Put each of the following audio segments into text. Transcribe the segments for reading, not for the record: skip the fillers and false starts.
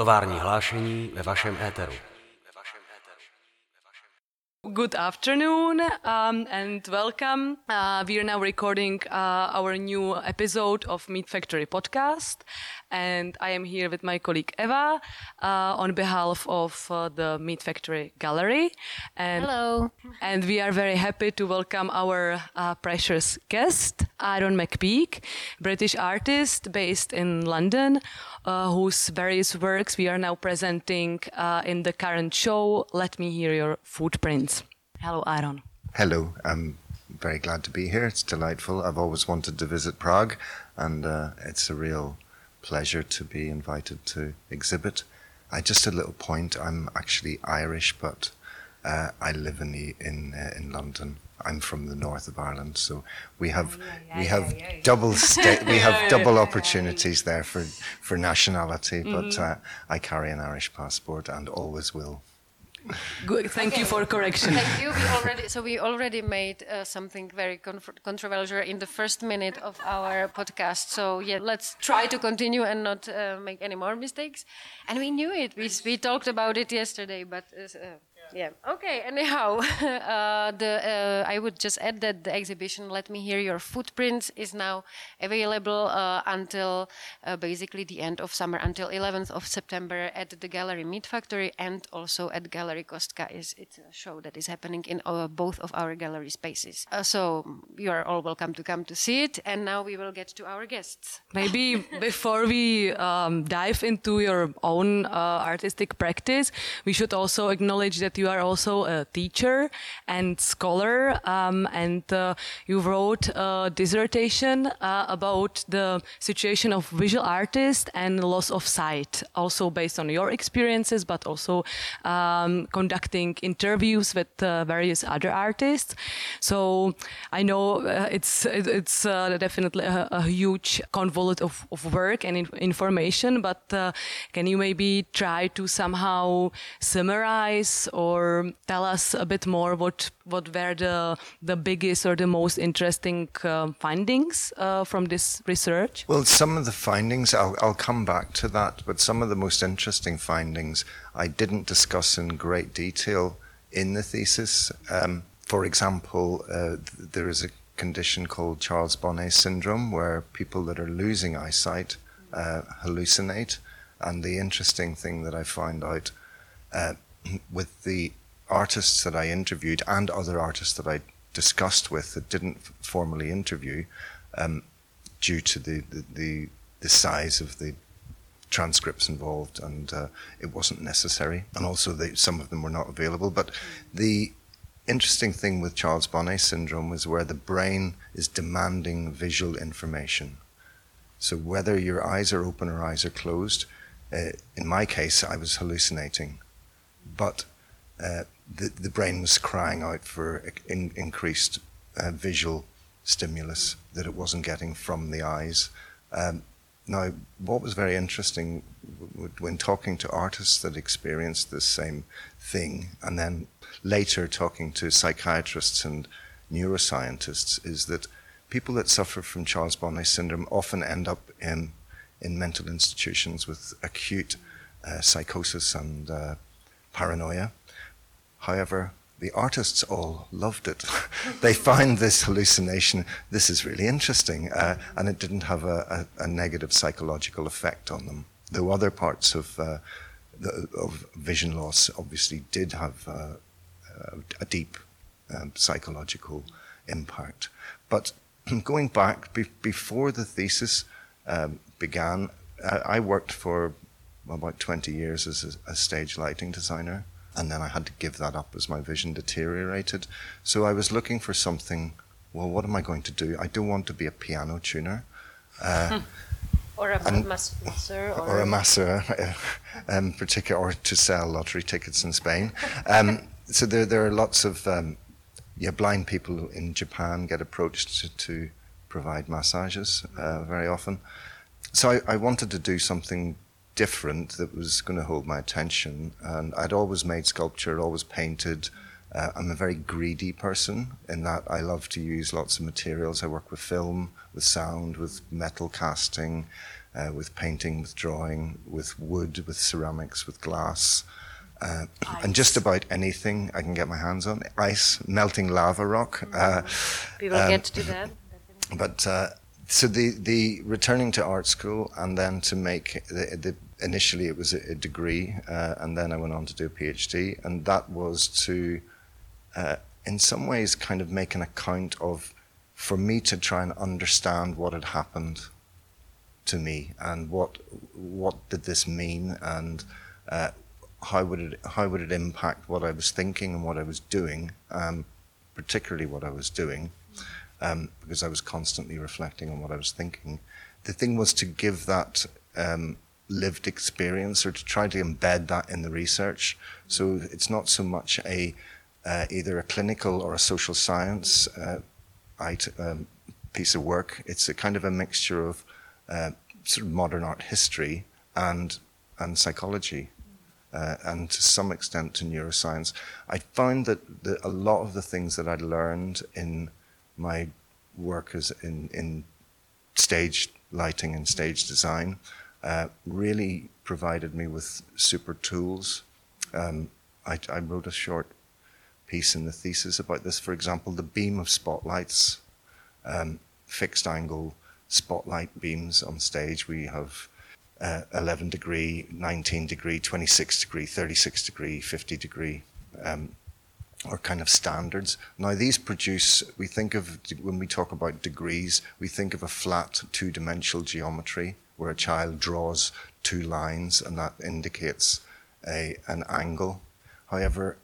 Tovární hlášení ve vašem éteru. Good afternoon and welcome. We are now recording our new episode of Meat Factory podcast. And I am here with my colleague Eva on behalf of the Meat Factory Gallery. And, hello. And we are very happy to welcome our precious guest, Aaron McPeak, British artist based in London, whose various works we are now presenting in the current show, Let Me Hear Your Footprints. Hello, Aaron. Hello. I'm very glad to be here. It's delightful. I've always wanted to visit Prague, and it's a real pleasure to be invited to exhibit. Just a little point, I'm actually Irish, but I live in London. I'm from the north of Ireland, so we have double opportunities there for nationality, but I carry an Irish passport and always will. Good. Thank you for correction. Thank you. We already made something very controversial in the first minute of our podcast. So yeah, let's try to continue and not make any more mistakes. And we knew it. We talked about it yesterday, but yeah. Okay. Anyhow, I would just add that the exhibition "Let Me Hear Your Footprints" is now available until basically the end of summer, until 11th of September at the Gallery Meat Factory and also at Gallery Kostka. It's a show that is happening in both of our gallery spaces. So you are all welcome to come to see it. And now we will get to our guests. Maybe before we dive into your own artistic practice, we should also acknowledge that you are also a teacher and scholar, and you wrote a dissertation about the situation of visual artists and loss of sight, also based on your experiences, but also conducting interviews with various other artists. So I know it's definitely a huge convolut of work and information, but can you maybe try to somehow summarize or tell us a bit more what were the biggest or the most interesting findings from this research? Well, some of the findings, I'll come back to that, but some of the most interesting findings I didn't discuss in great detail in the thesis. For example, there is a condition called Charles Bonnet syndrome where people that are losing eyesight hallucinate. And the interesting thing that I found out with the artists that I interviewed and other artists that I discussed with that didn't formally interview, due to the size of the transcripts involved, and it wasn't necessary, and also some of them were not available. But the interesting thing with Charles Bonnet syndrome is where the brain is demanding visual information. So whether your eyes are open or eyes are closed, in my case, I was hallucinating. But the brain was crying out for increased visual stimulus that it wasn't getting from the eyes. Now, what was very interesting when talking to artists that experienced this same thing, and then later talking to psychiatrists and neuroscientists, is that people that suffer from Charles Bonnet syndrome often end up in mental institutions with acute psychosis and paranoia. However, the artists all loved it. They found this hallucination, this is really interesting, and it didn't have a negative psychological effect on them. Though other parts of vision loss obviously did have a deep psychological impact. But going back, before the thesis began, I worked for about 20 years as a stage lighting designer, and then I had to give that up as my vision deteriorated. So I was looking for something. Well, what am I going to do? I don't want to be a piano tuner. Or a masseur, in particular, or to sell lottery tickets in Spain. So there are lots of blind people in Japan get approached to provide massages very often. So I wanted to do something different that was going to hold my attention, and I'd always made sculpture, always painted. I'm a very greedy person in that I love to use lots of materials. I work with film, with sound, with metal casting, with painting, with drawing, with wood, with ceramics, with glass, and just about anything I can get my hands on. Ice, melting lava rock. People get to do that. But so the returning to art school and then to make the initially it was a degree, and then I went on to do a PhD, and that was to in some ways kind of make an account of, for me to try and understand what had happened to me and what did this mean, and how would it impact what I was thinking and what I was doing, particularly what I was doing, because I was constantly reflecting on what I was thinking. The thing was to give that lived experience, or to try to embed that in the research. So it's not so much a either a clinical or a social science piece of work. It's a kind of a mixture of sort of modern art history and psychology, and to some extent to neuroscience. I found that a lot of the things that I'd learned in my work as in stage lighting and stage design really provided me with super tools. I wrote a short piece in the thesis about this, for example, the beam of spotlights, fixed angle spotlight beams on stage. We have 11 degree, 19 degree, 26 degree, 36 degree, 50 degree, or kind of standards. Now these produce, we think of, when we talk about degrees, we think of a flat two-dimensional geometry where a child draws two lines and that indicates an angle. However,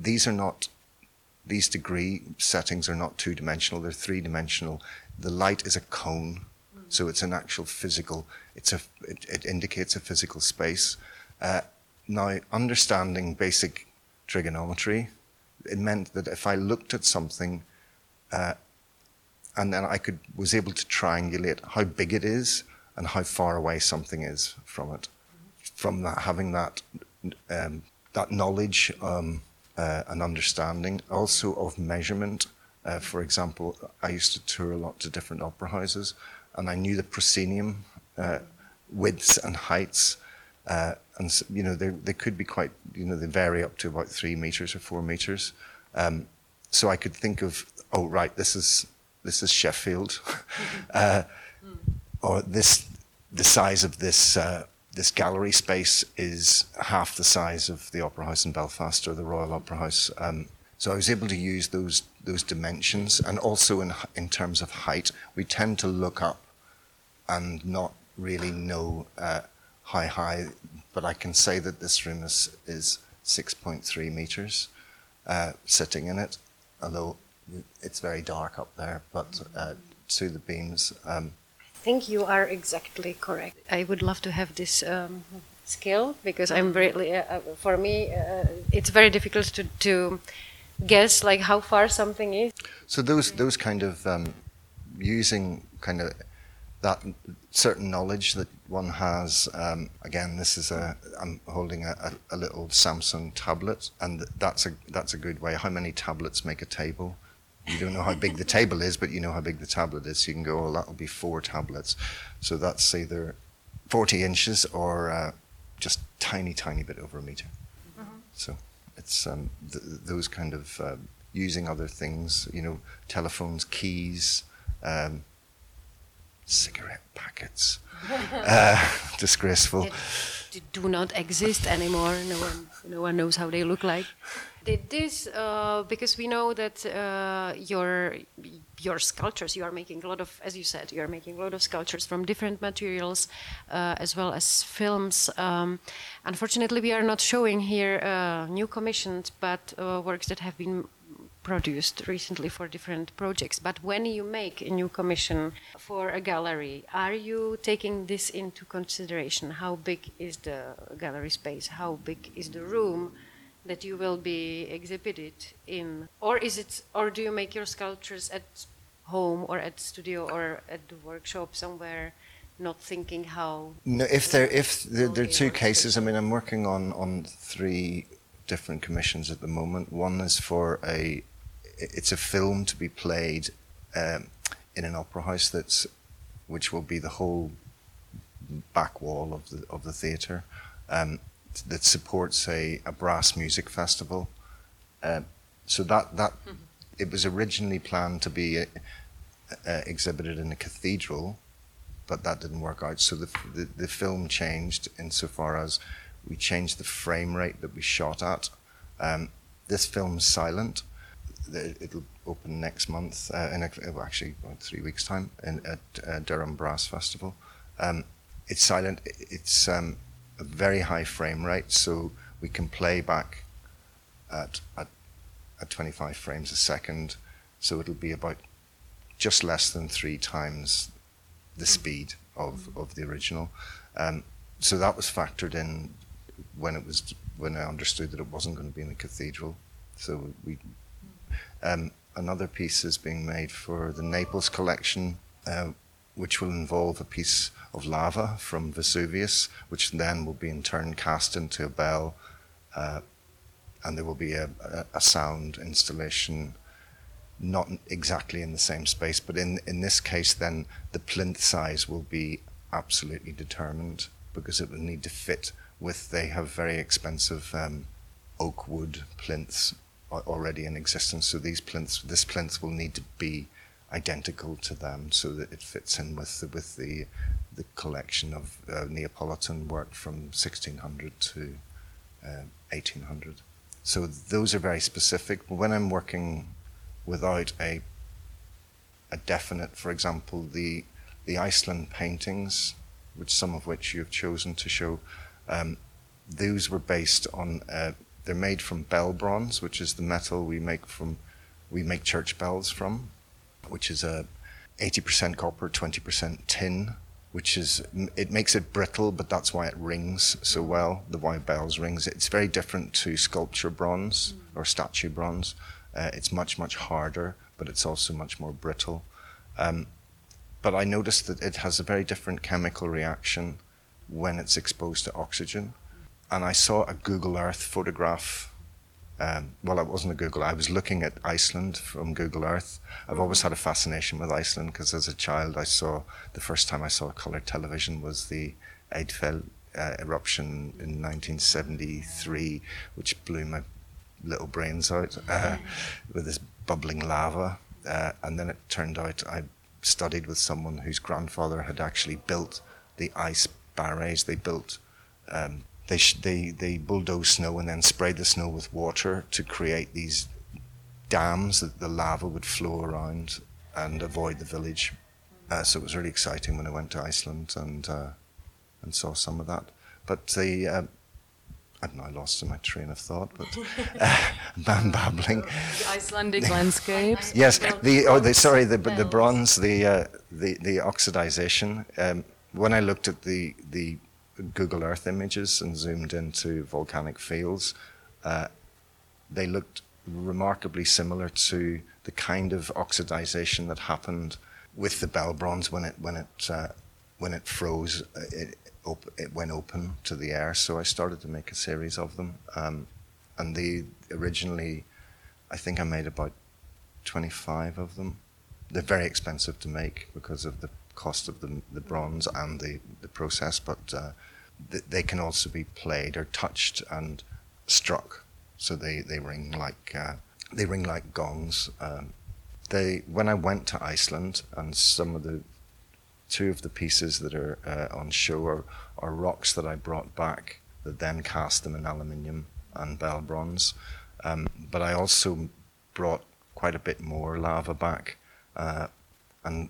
these degree settings are not two-dimensional, they're three-dimensional. The light is a cone, so it's an actual physical, it indicates a physical space. Now, understanding basic trigonometry, it meant that if I looked at something, and then was able to triangulate how big it is and how far away something is from it. From that, having that knowledge, an understanding also of measurement. For example, I used to tour a lot to different opera houses, and I knew the proscenium widths and heights, and you know they could be quite, you know, they vary up to about 3 meters or 4 meters. So I could think of, oh right, this is Sheffield, or the size of this. This gallery space is half the size of the Opera House in Belfast or the Royal Opera House. So I was able to use those dimensions, and also in terms of height, we tend to look up and not really know how high, but I can say that this room is 6.3 meters sitting in it, although it's very dark up there, but through the beams. I think you are exactly correct. I would love to have this skill, because I'm really, for me, it's very difficult to guess like how far something is. So those kind of using kind of that certain knowledge that one has. Again, this is I'm holding a little Samsung tablet, and that's a good way. How many tablets make a table? You don't know how big the table is, but you know how big the tablet is. So you can go, oh, that'll be 4 tablets. So that's either 40 inches or just tiny bit over a meter. Mm-hmm. So it's those kind of using other things, you know, telephones, keys, cigarette packets. Disgraceful. They do not exist anymore. No one knows how they look like. Did this because we know that your sculptures, you are making a lot of, as you said, you are making a lot of sculptures from different materials, as well as films. Unfortunately, we are not showing here new commissions, but works that have been produced recently for different projects. But when you make a new commission for a gallery, are you taking this into consideration? How big is the gallery space? How big is the room that you will be exhibited in? Or do you make your sculptures at home or at studio or at the workshop somewhere, not thinking how? No, there are two cases. I mean, I'm working on 3 different commissions at the moment. One is for it's a film to be played in an opera house, which will be the whole back wall of the theatre that supports a brass music festival. So that mm-hmm. It was originally planned to be exhibited in a cathedral, but that didn't work out. So the film changed insofar as we changed the frame rate that we shot at. This film's silent. It'll open next month, about 3 weeks' time, at Durham Brass Festival. It's silent. It's a very high frame rate, so we can play back at 25 frames a second. So it'll be about just less than 3 times the speed of the original. So that was factored in when I understood that it wasn't going to be in a cathedral. So we. Another piece is being made for the Naples collection, which will involve a piece of lava from Vesuvius, which then will be in turn cast into a bell, and there will be a sound installation, not exactly in the same space, but in this case then the plinth size will be absolutely determined because it will need to fit with, they have very expensive oak wood plinths already in existence, so this plinth will need to be identical to them so that it fits in with the collection of Neapolitan work from 1600 to 1800. So those are very specific. But when I'm working without a definite, for example, the Iceland paintings, which some of which you have chosen to show, those were based on. They're made from bell bronze, which is the metal we make church bells from, which is a 80% copper, 20% tin, which is, it makes it brittle, but that's why it rings so well, the why bells rings. It's very different to sculpture bronze or statue bronze. It's much, much harder, but it's also much more brittle. But I noticed that it has a very different chemical reaction when it's exposed to oxygen. And I saw a Google Earth photograph. Well, it wasn't a Google. I was looking at Iceland from Google Earth. I've always had a fascination with Iceland because as a child, the first time I saw colour television was the Eyjafjell eruption in 1973, which blew my little brains out with this bubbling lava. And then it turned out I studied with someone whose grandfather had actually built the ice barriers. They built... They bulldozed snow and then sprayed the snow with water to create these dams that the lava would flow around and avoid the village. So it was really exciting when I went to Iceland and saw some of that. But I've now lost my train of thought, but I'm babbling. The Icelandic landscapes. Yes, the bronze, the oxidization. When I looked at the Google Earth images and zoomed into volcanic fields, they looked remarkably similar to the kind of oxidization that happened with the bell bronze when it froze, it went open to the air. So I started to make a series of them, and they originally, I think I made about 25 of them. They're very expensive to make because of the cost of the bronze and the process, but they can also be played or touched and struck, so they ring like gongs. When I went to Iceland, and two of the pieces that are on show are rocks that I brought back that then cast them in aluminium and bell bronze, but I also brought quite a bit more lava back and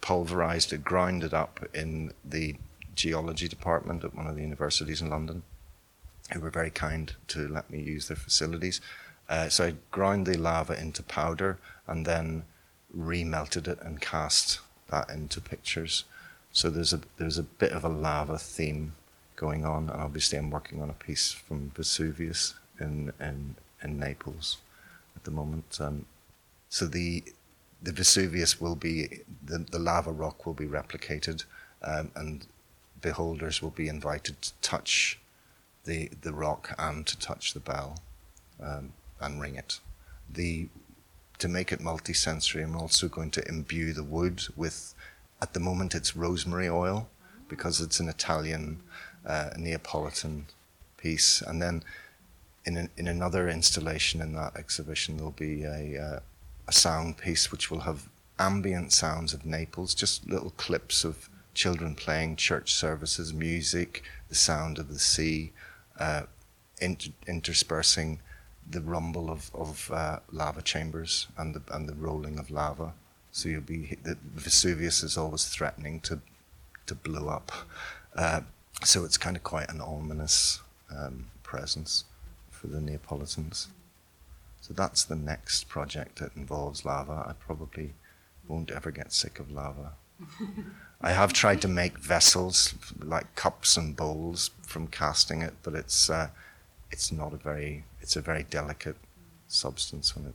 pulverized it, ground it up in the geology department at one of the universities in London, who were very kind to let me use their facilities. So I ground the lava into powder and then remelted it and cast that into pictures. So there's a bit of a lava theme going on, and obviously I'm working on a piece from Vesuvius in Naples at the moment. The Vesuvius will be, the lava rock will be replicated, and beholders will be invited to touch the rock and to touch the bell and ring it. To make it multi-sensory, I'm also going to imbue the wood with, at the moment it's rosemary oil, because it's an Italian Neapolitan piece. And then in another installation in that exhibition, there'll be a sound piece which will have ambient sounds of Naples, just little clips of children playing church services, music, the sound of the sea, interspersing the rumble of lava chambers and the rolling of lava. So Vesuvius is always threatening to blow up. So it's kind of quite an ominous presence for the Neapolitans. So that's the next project that involves lava. I probably won't ever get sick of lava. I have tried to make vessels like cups and bowls from casting it, but it's a very delicate substance when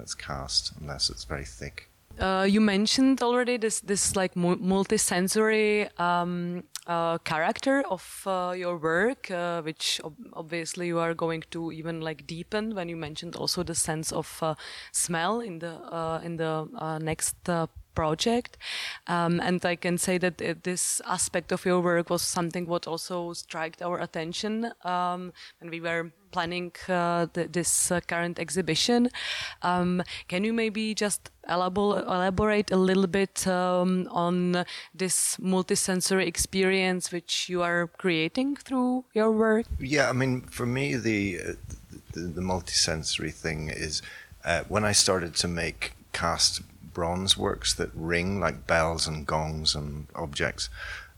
it's cast, unless it's very thick. You mentioned already this like multi-sensory character of your work, which obviously you are going to even like deepen when you mentioned also the sense of smell in the next project, and I can say that this aspect of your work was something what also struck our attention when we were planning this current exhibition. Can you maybe just elaborate a little bit on this multisensory experience which you are creating through your work? Yeah, I mean, for me, the multisensory thing is when I started to make cast bronze works that ring like bells and gongs and objects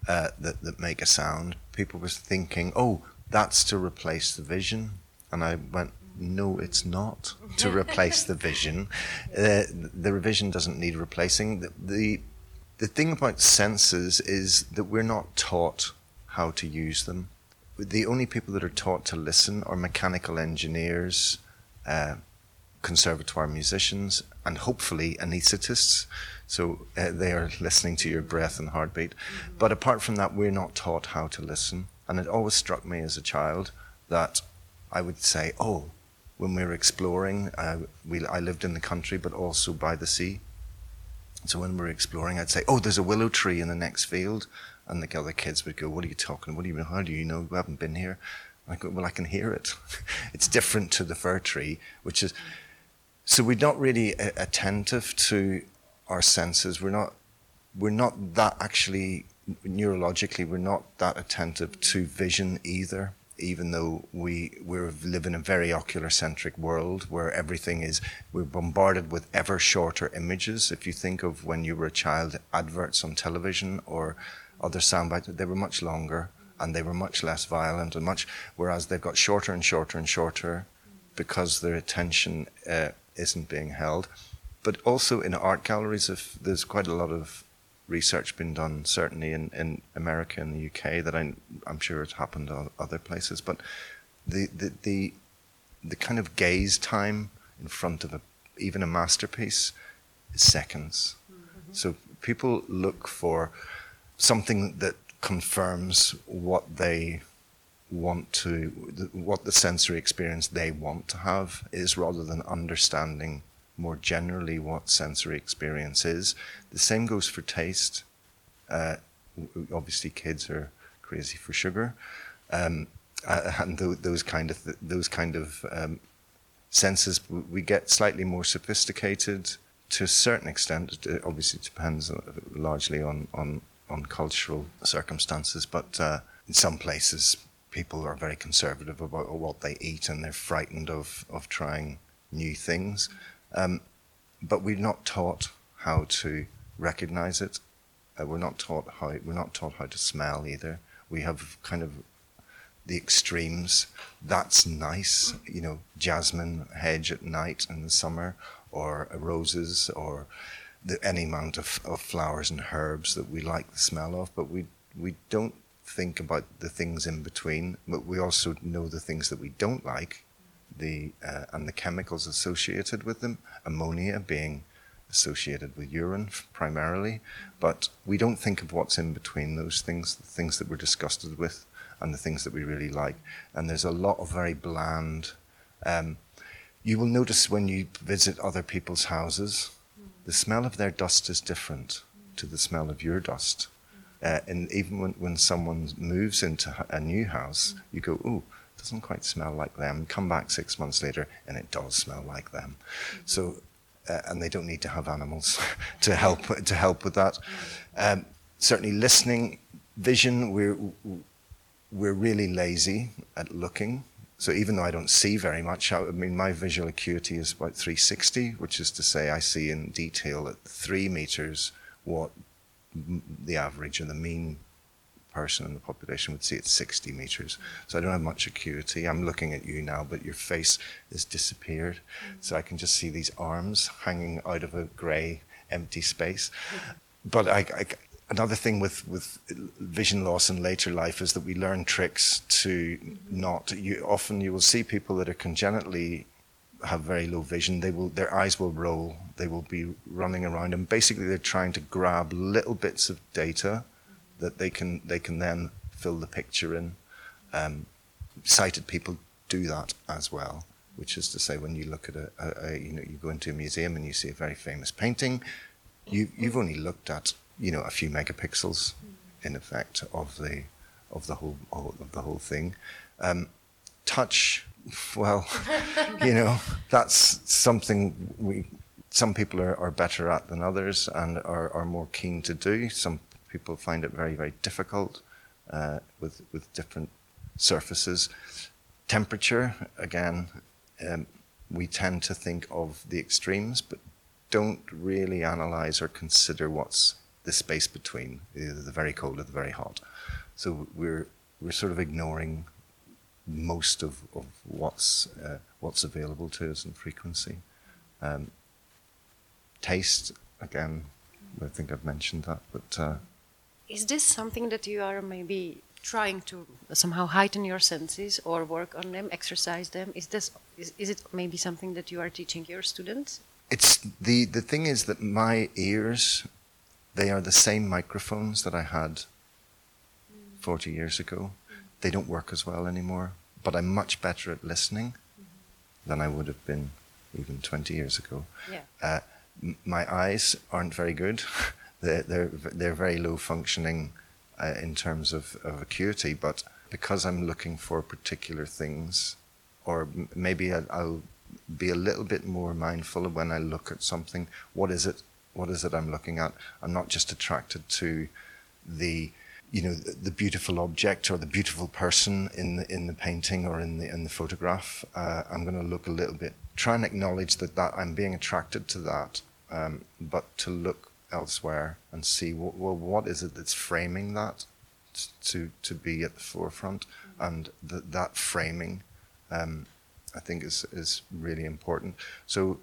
that make a sound. People were thinking, oh, that's to replace the vision. And I went, no, it's not to replace the vision. The vision doesn't need replacing. The thing about senses is that we're not taught how to use them. The only people that are taught to listen are mechanical engineers, conservatoire musicians, and hopefully anesthetists, so they are listening to your breath and heartbeat. Mm-hmm. But apart from that, we're not taught how to listen. And it always struck me as a child that I would say, oh, when we were exploring, I lived in the country, but also by the sea. So when we were exploring, I'd say, oh, there's a willow tree in the next field. And the other kids would go, what are you talking? How do you know? We haven't been here. I go, well, I can hear it. It's different to the fir tree, which is... So we're not really attentive to our senses. We're not that actually, neurologically, we're not that attentive to vision either, even though we live in a very ocular-centric world where we're bombarded with ever shorter images. If you think of when you were a child, adverts on television or other sound bites, they were much longer and they were much less violent whereas they've got shorter and shorter and shorter because their attention isn't being held. But also in art galleries, there's quite a lot of research been done, certainly in America and the UK, that I'm sure it's happened other places, but the kind of gaze time in front of even a masterpiece is seconds. Mm-hmm. So people look for something that confirms what they want to, what the sensory experience they want to have is, rather than understanding more generally what sensory experience is. The same goes for taste. Obviously kids are crazy for sugar, and those kind of senses. We get slightly more sophisticated to a certain extent. It obviously depends largely on cultural circumstances, but in some places people are very conservative about what they eat, and they're frightened of trying new things. But we're not taught how to recognize it. We're not taught how to smell either. We have kind of the extremes. That's nice, you know, jasmine hedge at night in the summer, or roses, or any amount of flowers and herbs that we like the smell of. But we don't think about the things in between, but we also know the things that we don't like, and the chemicals associated with them, ammonia being associated with urine primarily, but we don't think of what's in between those things, the things that we're disgusted with and the things that we really like. And there's a lot of very bland... you will notice when you visit other people's houses, the smell of their dust is different to the smell of your dust. And even when someone moves into a new house, you go, oh, it doesn't quite smell like them. Come back 6 months later, and it does smell like them. So, and they don't need to have animals to help with that. Certainly, listening, vision. We're really lazy at looking. So even though I don't see very much, I mean, my visual acuity is about 360, which is to say I see in detail at 3 meters what the average or the mean person in the population would see at 60 meters. So I don't have much acuity. I'm looking at you now, but your face has disappeared. So I can just see these arms hanging out of a grey, empty space. But another thing with vision loss in later life is that we learn tricks to not. Often you will see people that are congenitally have very low vision. Their eyes will roll. They will be running around, and basically they're trying to grab little bits of data that they can then fill the picture in. Sighted people do that as well, which is to say, when you look at you go into a museum and you see a very famous painting, you've only looked at, you know, a few megapixels, in effect, of the whole thing. Touch, well, you know, that's something some people are better at than others and are more keen to do. Some people find it very, very difficult with different surfaces. Temperature, again, we tend to think of the extremes, but don't really analyze or consider what's the space between, either the very cold or the very hot. So we're sort of ignoring most of what's available to us in frequency. Taste, again, I think I've mentioned that. But is this something that you are maybe trying to somehow heighten your senses or work on them, exercise them? Is it maybe something that you are teaching your students? It's the thing is that my ears, they are the same microphones that I had 40 years ago. They don't work as well anymore, but I'm much better at listening than I would have been even 20 years ago. Yeah. My eyes aren't very good. They're very low functioning in terms of acuity, but because I'm looking for particular things, or maybe I'll be a little bit more mindful when I look at something. What is it? What is it I'm looking at? I'm not just attracted to the beautiful object or the beautiful person in the painting or in the photograph. I'm going to look a little bit, try and acknowledge that I'm being attracted to that, but to look elsewhere and see what is it that's framing that to be at the forefront, and that framing, I think is really important. So.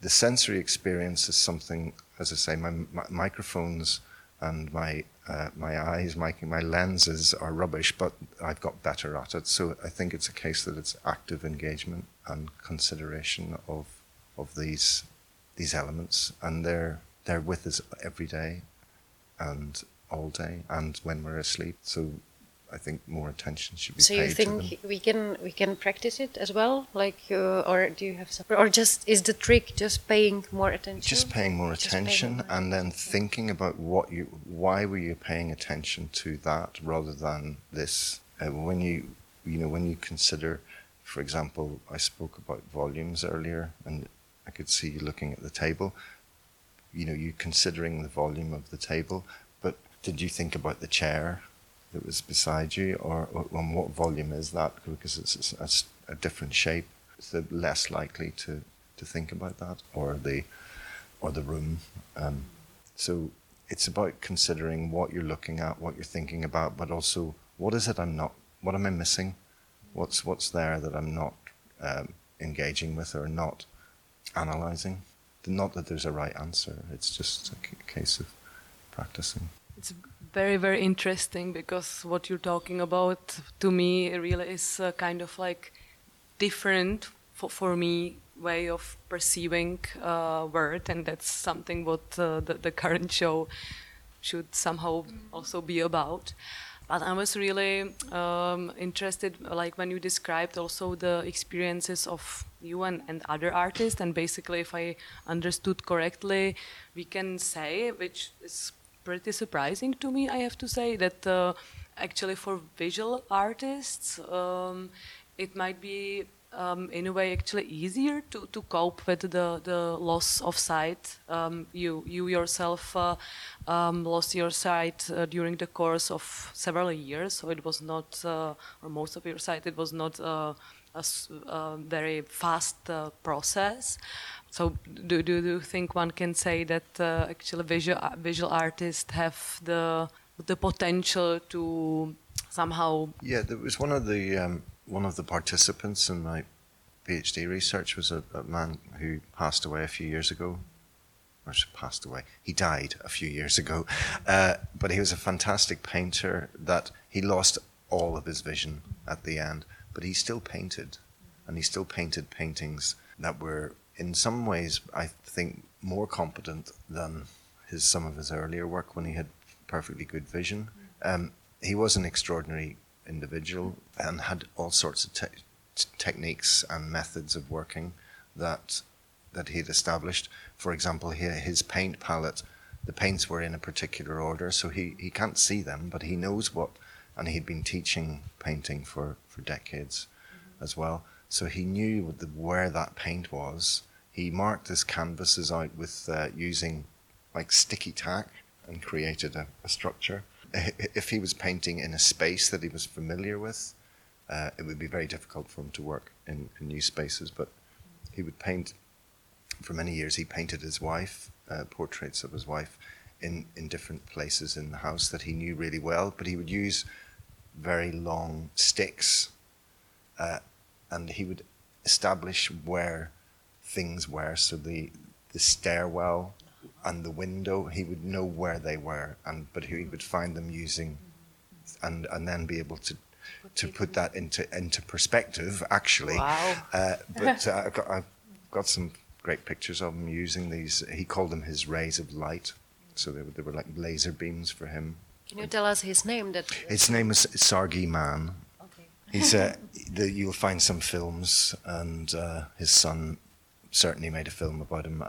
The sensory experience is something, as I say, my microphones and my eyes, my lenses are rubbish, but I've got better at it. So I think it's a case that it's active engagement and consideration of these elements, and they're with us every day, and all day, and when we're asleep. So I think more attention should be paid to them. So you think we can practice it as well, like, or do you have some, or just is the trick just paying more attention? Just paying more attention, and then thinking about why were you paying attention to that rather than this. When you consider, for example, I spoke about volumes earlier, and I could see you looking at the table. You know, you considering the volume of the table, but did you think about the chair that was beside you, or on what volume is that? Because it's a different shape, so less likely to think about that, or the room. So it's about considering what you're looking at, what you're thinking about, but also what is it I'm not? What am I missing? What's there that I'm not engaging with or not analysing? Not that there's a right answer. It's just a case of practising. It's very, very interesting, because what you're talking about, to me, really is a kind of like different, for me, way of perceiving word, and that's something what the current show should somehow also be about. But I was really interested, like when you described also the experiences of you and other artists, and basically, if I understood correctly, we can say, which is pretty surprising to me, I have to say, that actually for visual artists, it might be in a way actually easier to cope with the loss of sight. You yourself lost your sight during the course of several years, so it was not, or most of your sight, it was not a very fast process. So do you think one can say that actually visual artists have the potential to somehow? Yeah, there was one of the participants in my PhD research was a man who passed away a few years ago. Or passed away. He died a few years ago, but he was a fantastic painter. That he lost all of his vision at the end, but he still painted, and he still painted paintings that were, in some ways, I think, more competent than some of his earlier work when he had perfectly good vision. He was an extraordinary individual and had all sorts of techniques and methods of working that he had established. For example, his paint palette, the paints were in a particular order, so he can't see them, but he knows what, and he'd been teaching painting for decades as well. So he knew where that paint was. He marked his canvases out with using like sticky tack and created a structure. If he was painting in a space that he was familiar with, it would be very difficult for him to work in new spaces, but he would paint. For many years he painted his wife, portraits of his wife in different places in the house that he knew really well, but he would use very long sticks, and he would establish where things were, so the stairwell and the window, he would know where they were, but he would find them using, and then be able to put that into perspective, actually. Wow. But I've got some great pictures of him using these. He called them his rays of light, so they were like laser beams for him. Can you tell us his name? His name is Sargy Mann. He's you'll find some films, and his son certainly made a film about him.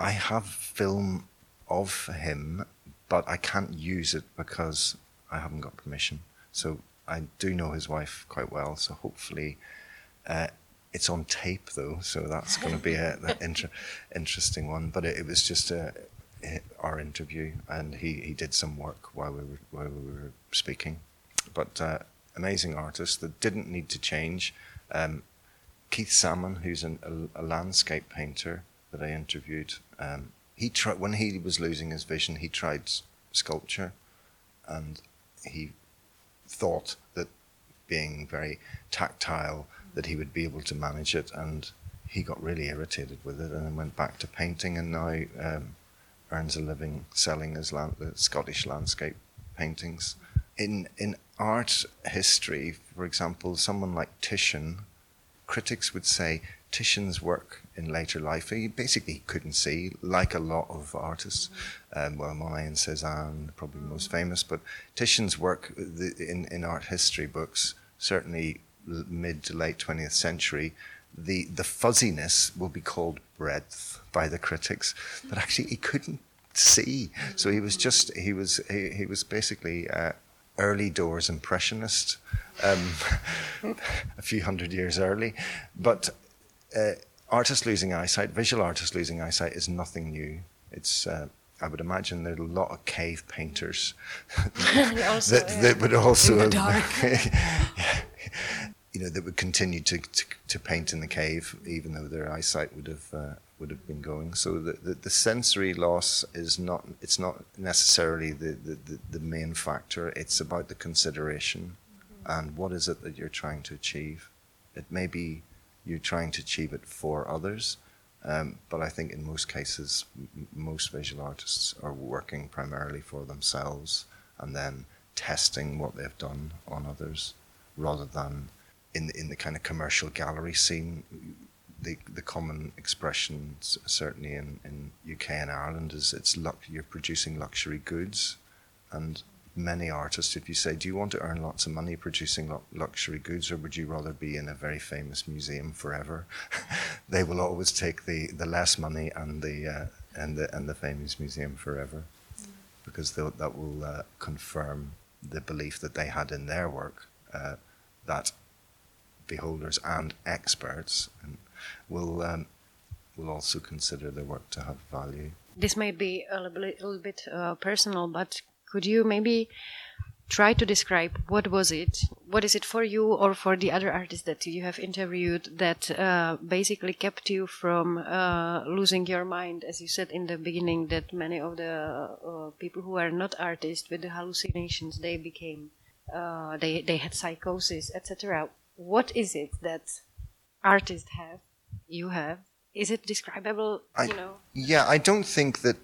I have film of him, but I can't use it because I haven't got permission. So I do know his wife quite well. So hopefully, it's on tape though. So that's going to be an interesting one. But it was just our interview, and he did some work while we were speaking, but. Amazing artist that didn't need to change. Keith Salmon, who's a landscape painter that I interviewed, he tried, when he was losing his vision, he tried sculpture, and he thought that being very tactile, that he would be able to manage it, and he got really irritated with it and then went back to painting, and now earns a living selling his Scottish landscape paintings. In art history, for example, someone like Titian, critics would say Titian's work in later life, he basically couldn't see, like a lot of artists. Monet and Cézanne, probably the most famous, but Titian's work in art history books, certainly mid to late 20th century, the fuzziness will be called breadth by the critics, but actually he couldn't see. So he was basically early doors impressionist, a few hundred years early. But visual artists losing eyesight is nothing new. It's I would imagine there are a lot of cave painters that would also in the dark. That would continue to paint in the cave, even though their eyesight would have been going. So the sensory loss is not necessarily the main factor. It's about the consideration and what is it that you're trying to achieve. It may be you're trying to achieve it for others, but I think in most cases, most visual artists are working primarily for themselves and then testing what they've done on others, rather than in the kind of commercial gallery scene. The common expression, certainly in UK and Ireland, is you're producing luxury goods. And many artists, if you say, do you want to earn lots of money producing luxury goods, or would you rather be in a very famous museum forever? They will always take the less money and the famous museum forever. because that will confirm the belief that they had in their work that beholders and experts will also consider the work to have value. This may be a little bit personal, but could you maybe try to describe what was it? What is it for you or for the other artists that you have interviewed that basically kept you from losing your mind? As you said in the beginning, that many of the people who are not artists with the hallucinations, they became, they had psychosis, etc. What is it that artists have, you have? Is it describable, Yeah, I don't think that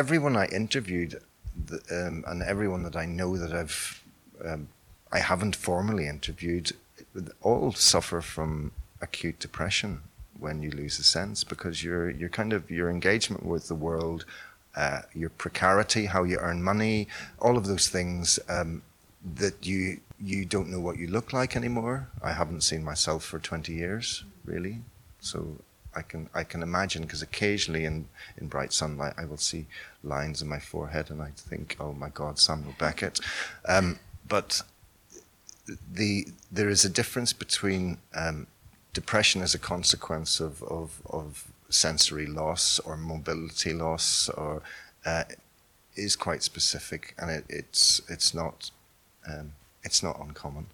everyone I interviewed and everyone that I know that I haven't formally interviewed, all suffer from acute depression when you lose a sense, because your engagement with the world, your precarity, how you earn money, all of those things that you don't know what you look like anymore. I haven't seen myself for 20 years, really. So I can imagine, because occasionally in bright sunlight I will see lines on my forehead and I think, oh my God, Samuel Beckett. But there is a difference between depression as a consequence of sensory loss or mobility loss, or is quite specific, and it's not uncommon.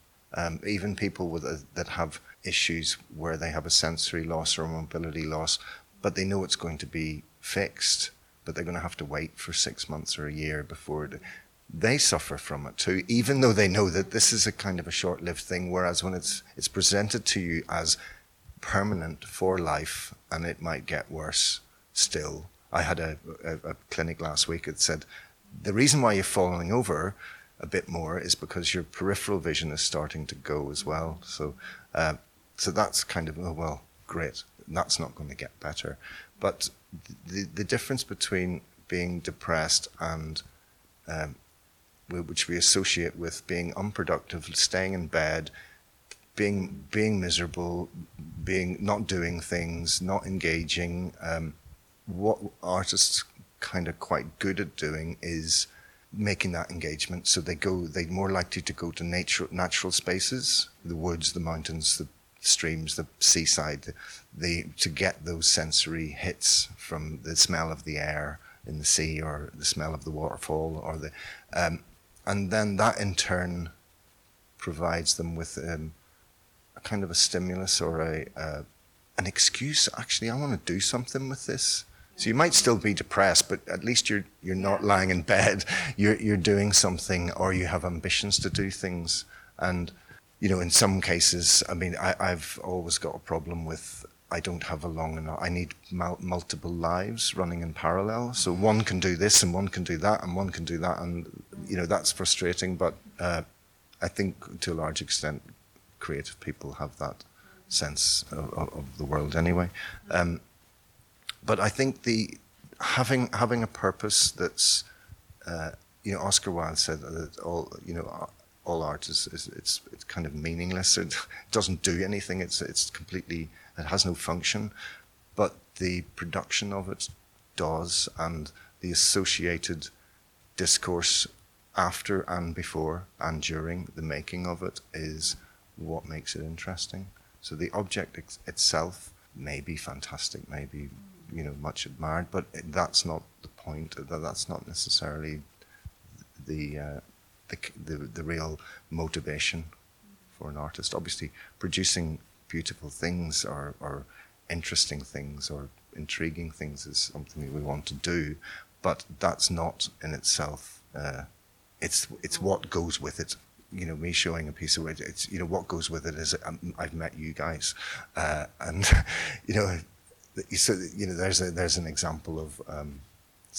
Even people with that have issues where they have a sensory loss or a mobility loss, but they know it's going to be fixed, but they're going to have to wait for 6 months or a year before they suffer from it too, even though they know that this is a kind of a short-lived thing, whereas when it's presented to you as permanent for life, and it might get worse still. I had a clinic last week that said, the reason why you're falling over a bit more is because your peripheral vision is starting to go as well. So that's kind of, oh, well, great. That's not going to get better. But the difference between being depressed and, which we associate with being unproductive, staying in bed, being miserable, being not doing things, not engaging, what artists kind of quite good at doing is making that engagement, so they're more likely to go to natural spaces, the woods, the mountains, the streams, the seaside, to get those sensory hits from the smell of the air in the sea, or the smell of the waterfall, or the and then that in turn provides them with a kind of a stimulus or an excuse. Actually, I want to do something with this. So you might still be depressed, but at least you're not lying in bed. You're doing something, or you have ambitions to do things. And, in some cases, I mean, I've always got a problem with, I don't have a long enough, I need multiple lives running in parallel. So one can do this and one can do that and one can do that. And, that's frustrating. But I think to a large extent, creative people have that sense of the world anyway. But I think having a purpose that's, Oscar Wilde said that all art is kind of meaningless. It doesn't do anything. It has no function, but the production of it does, and the associated discourse after and before and during the making of it is what makes it interesting. So the object itself may be fantastic, maybe much admired, but that's not the point. That's not necessarily the real motivation for an artist. Obviously, producing beautiful things or interesting things or intriguing things is something that we want to do, but that's not in itself. It's what goes with it. Me showing a piece of it, it's, what goes with it is I've met you guys, and So there's an example of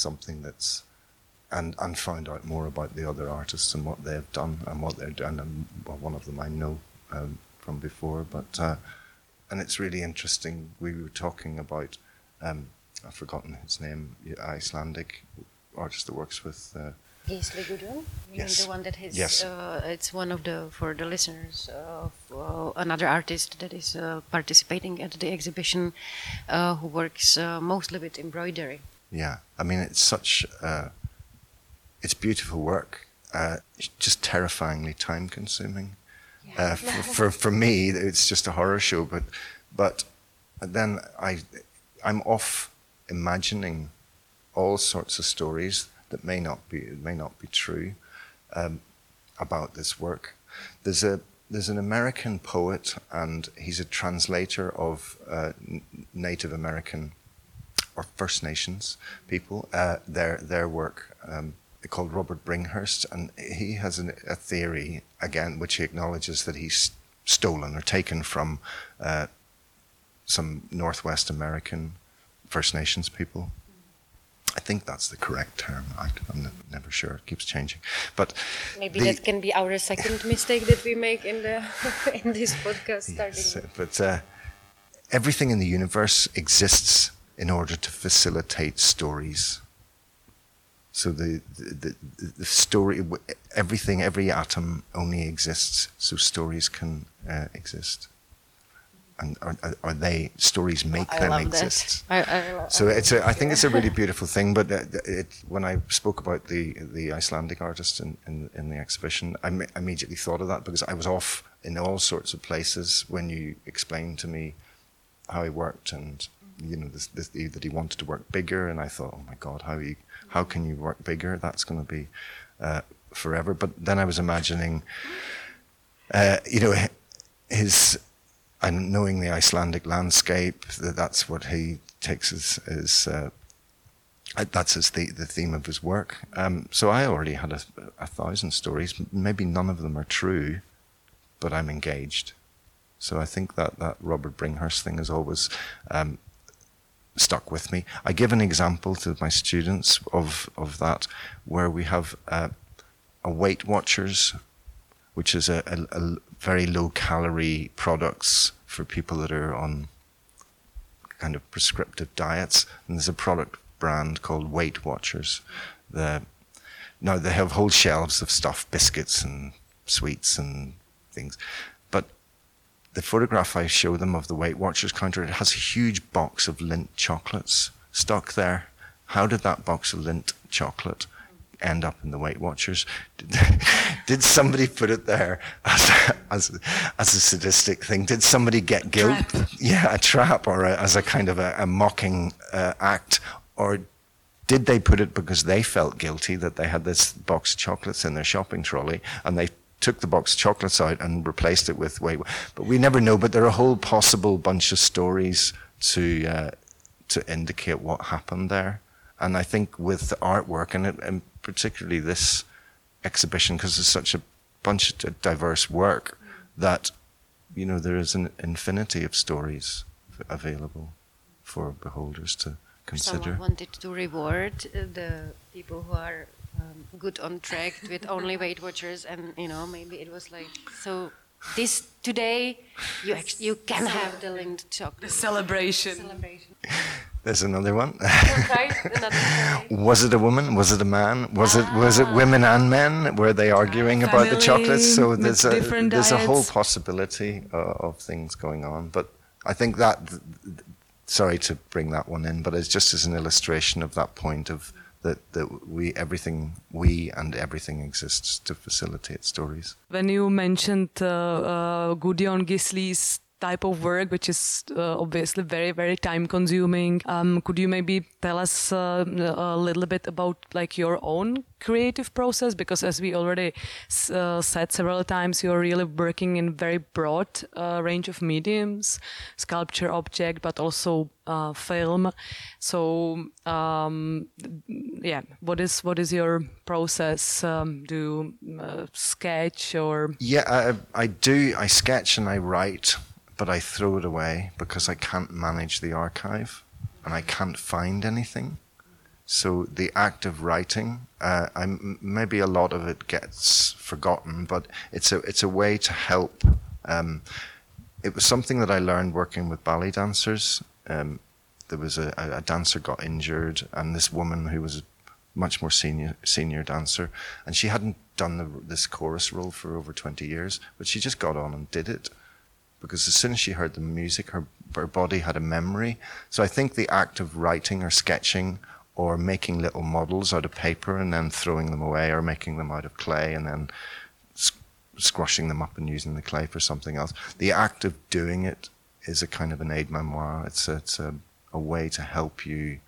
something that's, and find out more about the other artists and what they've done and what they're doing. And one of them I know from before, but and it's really interesting. We were talking about I've forgotten his name, Icelandic artist that works with. Gudjon, yes. The one that has, yes. It's one of the, for the listeners, another artist that is participating at the exhibition, who works mostly with embroidery. Yeah, I mean, it's such It's beautiful work, just terrifyingly time-consuming. Yeah. For me, it's just a horror show. But then I'm off imagining all sorts of stories that may not be true about this work. There's an American poet, and he's a translator of Native American or First Nations people, their work. Called Robert Bringhurst, and he has a theory, again, which he acknowledges that he's stolen or taken from some Northwest American First Nations people. I think that's the correct term. I'm never sure. It keeps changing. But maybe that can be our second mistake that we make in this podcast. Yes, but everything in the universe exists in order to facilitate stories. So the story, everything, every atom only exists. So stories can exist, and are they stories make them exist? I think it's a really beautiful thing. But when I spoke about the Icelandic artist in the exhibition, I immediately thought of that because I was off in all sorts of places when you explained to me how he worked and. You know, that he wanted to work bigger, and I thought, oh my God, how can you work bigger? That's going to be forever. But then I was imagining, and knowing the Icelandic landscape, that's what he takes as the theme of his work. So I already had a 1,000 stories. Maybe none of them are true, but I'm engaged. So I think that Robert Bringhurst thing is always. Stuck with me. I give an example to my students of that, where we have a Weight Watchers, which is a very low-calorie products for people that are on kind of prescriptive diets. And there's a product brand called Weight Watchers. Now, they have whole shelves of stuff, biscuits and sweets and things. The photograph I show them of the Weight Watchers counter, it has a huge box of Lindt chocolates stuck there. How did that box of Lindt chocolate end up in the Weight Watchers? Did somebody put it there as a sadistic thing? Did somebody get guilt? Trap. Yeah, a trap or as a kind of a mocking act? Or did they put it because they felt guilty that they had this box of chocolates in their shopping trolley and they took the box of chocolates out and replaced it with weight? But we never know. But there are a whole possible bunch of stories to indicate what happened there. And I think with the artwork and particularly this exhibition, because there's such a bunch of diverse work, that there is an infinity of stories available for beholders to consider. Someone wanted to reward the people who are. Good on track with only Weight Watchers, and maybe it was like so. This today, you can have the Lindt chocolate. The celebration. There's another one. Right, another one. Was it a woman? Was it a man? Was it women and men? Were they arguing about the chocolates? So there's a whole possibility of things going on. But I think that. Sorry to bring that one in, but it's just as an illustration of that point of. That everything exists to facilitate stories. When you mentioned Gudjon Gisli's type of work, which is obviously very, very time-consuming, could you maybe tell us a little bit about your own creative process? Because as we already said several times, you're really working in very broad range of mediums, sculpture, object, but also film. So what is your process? Do you sketch or? Yeah, I do. I sketch and I write, but I throw it away because I can't manage the archive and I can't find anything. So the act of writing, maybe a lot of it gets forgotten, but it's a way to help. It was something that I learned working with ballet dancers. There was a dancer got injured, and this woman who was a much more senior dancer, and she hadn't done this chorus role for over 20 years, but she just got on and did it. Because as soon as she heard the music, her body had a memory. So I think the act of writing or sketching or making little models out of paper and then throwing them away, or making them out of clay and then squashing them up and using the clay for something else. The act of doing it is a kind of an aide memoire. It's a way to help you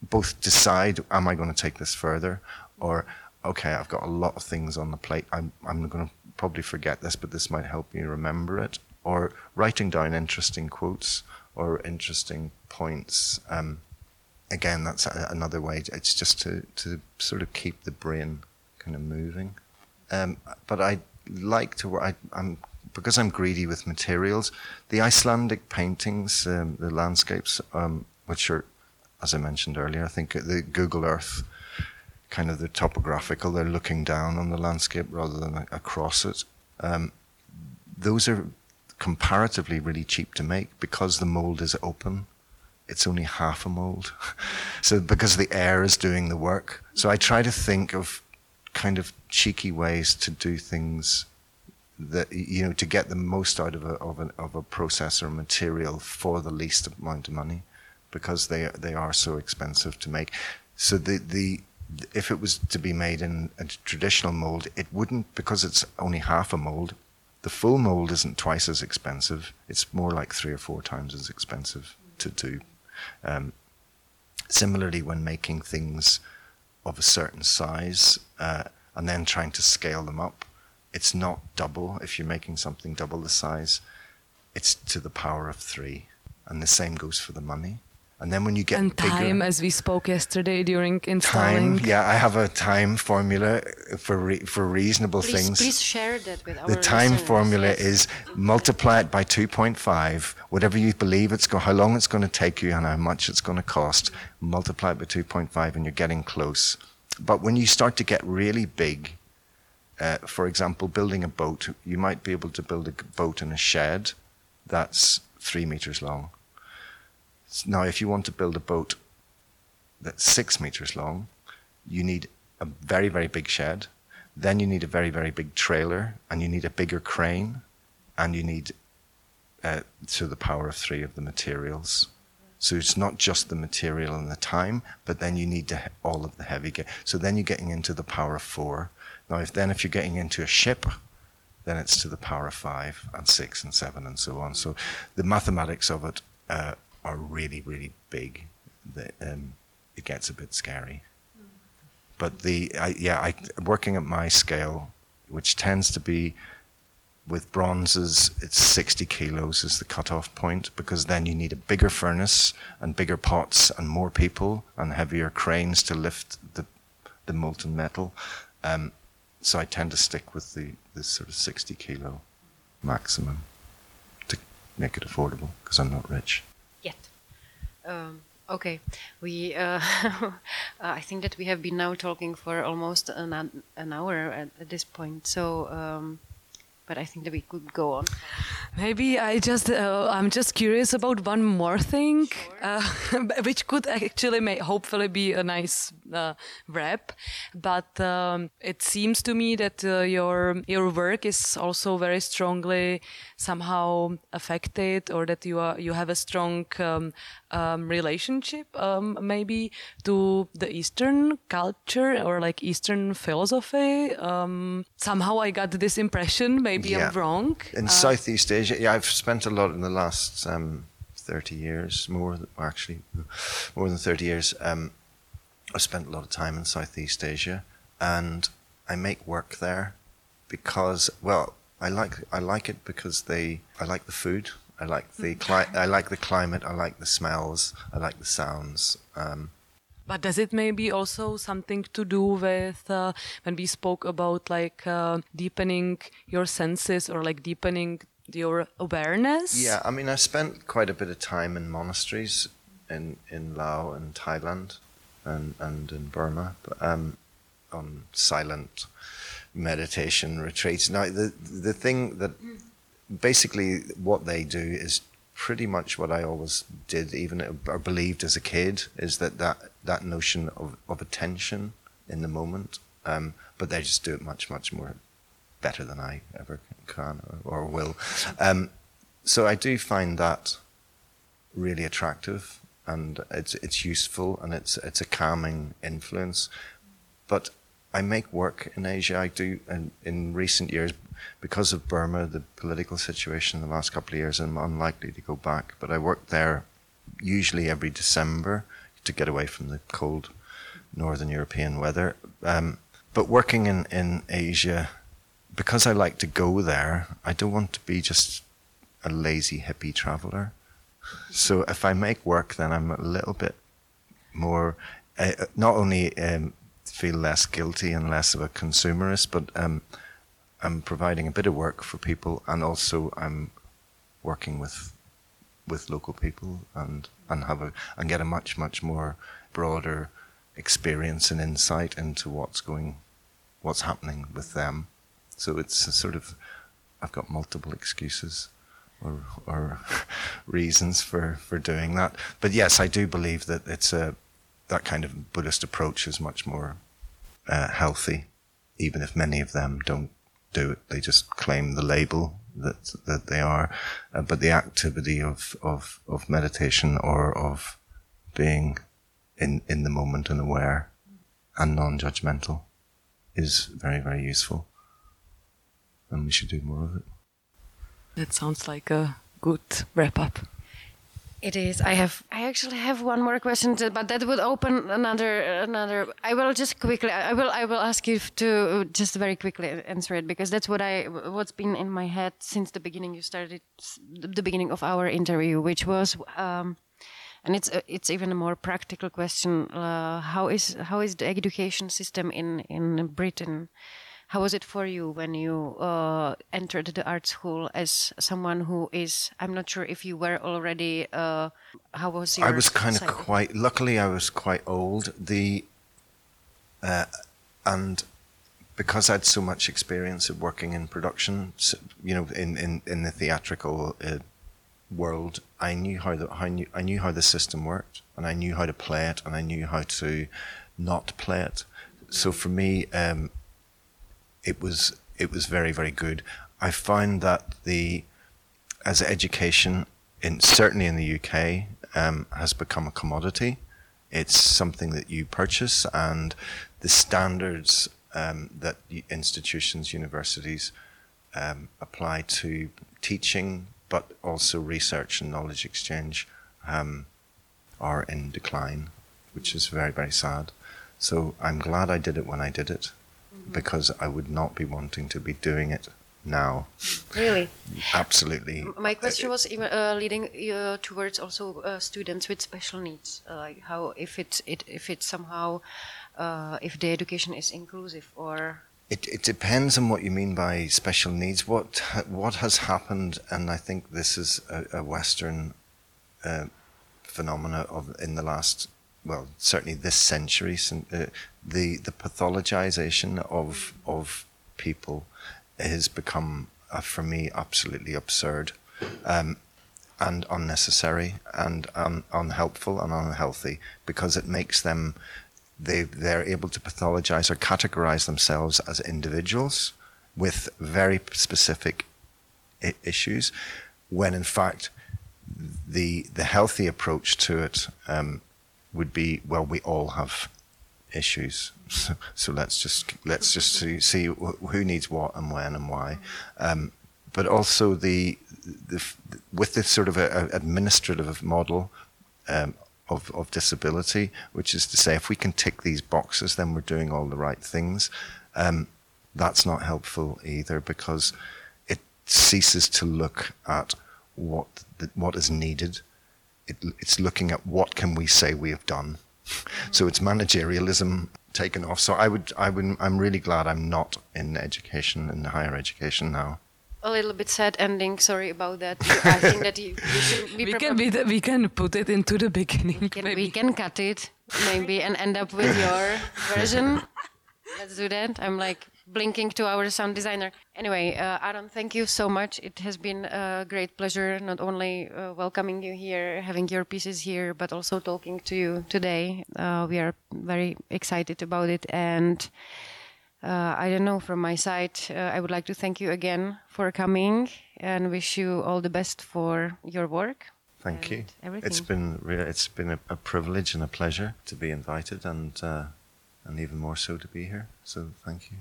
both decide, am I going to take this further? Or, okay, I've got a lot of things on the plate. I'm going to probably forget this, but this might help me remember it. Or writing down interesting quotes or interesting points. Again, that's another way. It's just to sort of keep the brain kind of moving. But I like to... Because I'm greedy with materials, the Icelandic paintings, the landscapes, which are, as I mentioned earlier, I think the Google Earth, kind of the topographical, they're looking down on the landscape rather than across it. Those are comparatively really cheap to make because the mold is open. It's only half a mold. So because the air is doing the work. So I try to think of kind of cheeky ways to do things that, you know, to get the most out of a process or material for the least amount of money, because they are so expensive to make. So the if it was to be made in a traditional mold, it wouldn't, because it's only half a mold. The full mold isn't twice as expensive. It's more like 3 or 4 times as expensive to do. Similarly, when making things of a certain size and then trying to scale them up, it's not double. If you're making something double the size, it's to the power of 3. And the same goes for the money. And then when you get bigger... And time, as we spoke yesterday during installing... Time, yeah, I have a time formula for reasonable things. Please share that with our listeners. The time formula is multiply it by 2.5. Whatever you believe, how long it's going to take you and how much it's going to cost, multiply it by 2.5 and you're getting close. But when you start to get really big... for example, building a boat, you might be able to build a boat in a shed that's 3 meters long. Now, if you want to build a boat that's 6 meters long, you need a very, very big shed. Then you need a very, very big trailer, and you need a bigger crane, and you need to the power of 3 of the materials. So it's not just the material and the time, but then you need all of the heavy gear. So then you're getting into the power of 4. Now, if you're getting into a ship, then it's to the power of 5 and 6 and 7 and so on. So the mathematics of it are really, really big. It gets a bit scary. But working at my scale, which tends to be with bronzes, it's 60 kilos is the cutoff point, because then you need a bigger furnace and bigger pots and more people and heavier cranes to lift the molten metal. So I tend to stick with the sort of 60 kilo maximum to make it affordable, because I'm not rich. Yet. Okay. We I think that we have been now talking for almost an hour at this point. So... but I think that we could go on. Maybe I'm just curious about one more thing, sure. Which could actually hopefully be a nice wrap. But it seems to me that your work is also very strongly somehow affected, or that you have a strong relationship maybe to the Eastern culture or like Eastern philosophy. Somehow I got this impression. Maybe I'm wrong. In Southeast Asia, I've spent a lot in the last 30 years, more than 30 years. I've spent a lot of time in Southeast Asia, and I make work there because, well, I like it because I like the food, I like the I like the climate, I like the smells, I like the sounds. But does it maybe also something to do with when we spoke about deepening your senses or like deepening your awareness? Yeah, I mean, I spent quite a bit of time in monasteries in Laos and Thailand and in Burma on silent meditation retreats. Now, the thing that basically what they do is pretty much what I always did, even or believed as a kid, is that notion of attention in the moment, but they just do it much, much more better than I ever can or will. So I do find that really attractive, and it's useful, and it's a calming influence. But I make work in Asia. I do, and in recent years, because of Burma, the political situation in the last couple of years, I'm unlikely to go back. But I work there usually every December to get away from the cold northern European weather. But working in Asia, because I like to go there, I don't want to be just a lazy hippie traveler. So if I make work, then I'm a little bit more, not only feel less guilty and less of a consumerist, but I'm providing a bit of work for people, and also I'm working with local people and get a much more broader experience and insight into what's happening with them. So it's a sort of, I've got multiple excuses or reasons for doing that. But yes, I do believe that it's that kind of Buddhist approach is much more healthy, even if many of them don't do it. They just claim the label that they are. But the activity of meditation, or of being in the moment and aware and non-judgmental, is very, very useful. And we should do more of it. That sounds like a good wrap-up. It is. I actually have one more question, but that would open another. I will ask you to just very quickly answer it, because that's what's been in my head since the beginning. You started the beginning of our interview, which was, and it's even a more practical question. How is the education system in Britain? How was it for you when you entered the art school as someone who is, I'm not sure if you were already, how was your... I was luckily I was quite old. And because I had so much experience of working in production, in the theatrical world, I knew how the system worked, and I knew how to play it, and I knew how to not play it. So for me... It was very, very good. I find that as education, certainly in the UK, has become a commodity. It's something that you purchase, and the standards that the institutions, universities apply to teaching, but also research and knowledge exchange, are in decline, which is very, very sad. So I'm glad I did it when I did it, because I would not be wanting to be doing it now. Really? Absolutely. My question was even leading towards also students with special needs. How if it's somehow if the education is inclusive or? It depends on what you mean by special needs. What has happened, and I think this is a Western phenomena certainly this century, the pathologization of people has become, for me, absolutely absurd, and unnecessary, and unhelpful, and unhealthy, because it makes them, they're able to pathologize or categorize themselves as individuals with very specific issues, when in fact the healthy approach to it would be, well, we all have issues, so let's just see who needs what and when and why, but also the with this sort of a administrative model of disability, which is to say, if we can tick these boxes, then we're doing all the right things. That's not helpful either, because it ceases to look at what is needed. It's looking at what can we say we have done. So it's managerialism taken off. So I'm really glad I'm not in education, in higher education now. A little bit sad ending. Sorry about that. I think that you should be we can put it into the beginning. We can cut it maybe and end up with your version. Let's do that. I'm like blinking to our sound designer. Anyway, Aaron, thank you so much. It has been a great pleasure, not only welcoming you here, having your pieces here, but also talking to you today. We are very excited about it. And I don't know, from my side, I would like to thank you again for coming and wish you all the best for your work. Thank you. Everything. It's been a privilege and a pleasure to be invited, and even more so to be here. So thank you.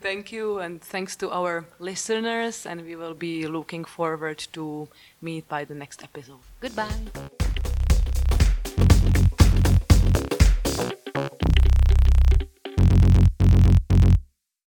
Thank you, and thanks to our listeners, and we will be looking forward to meet by the next episode. Goodbye.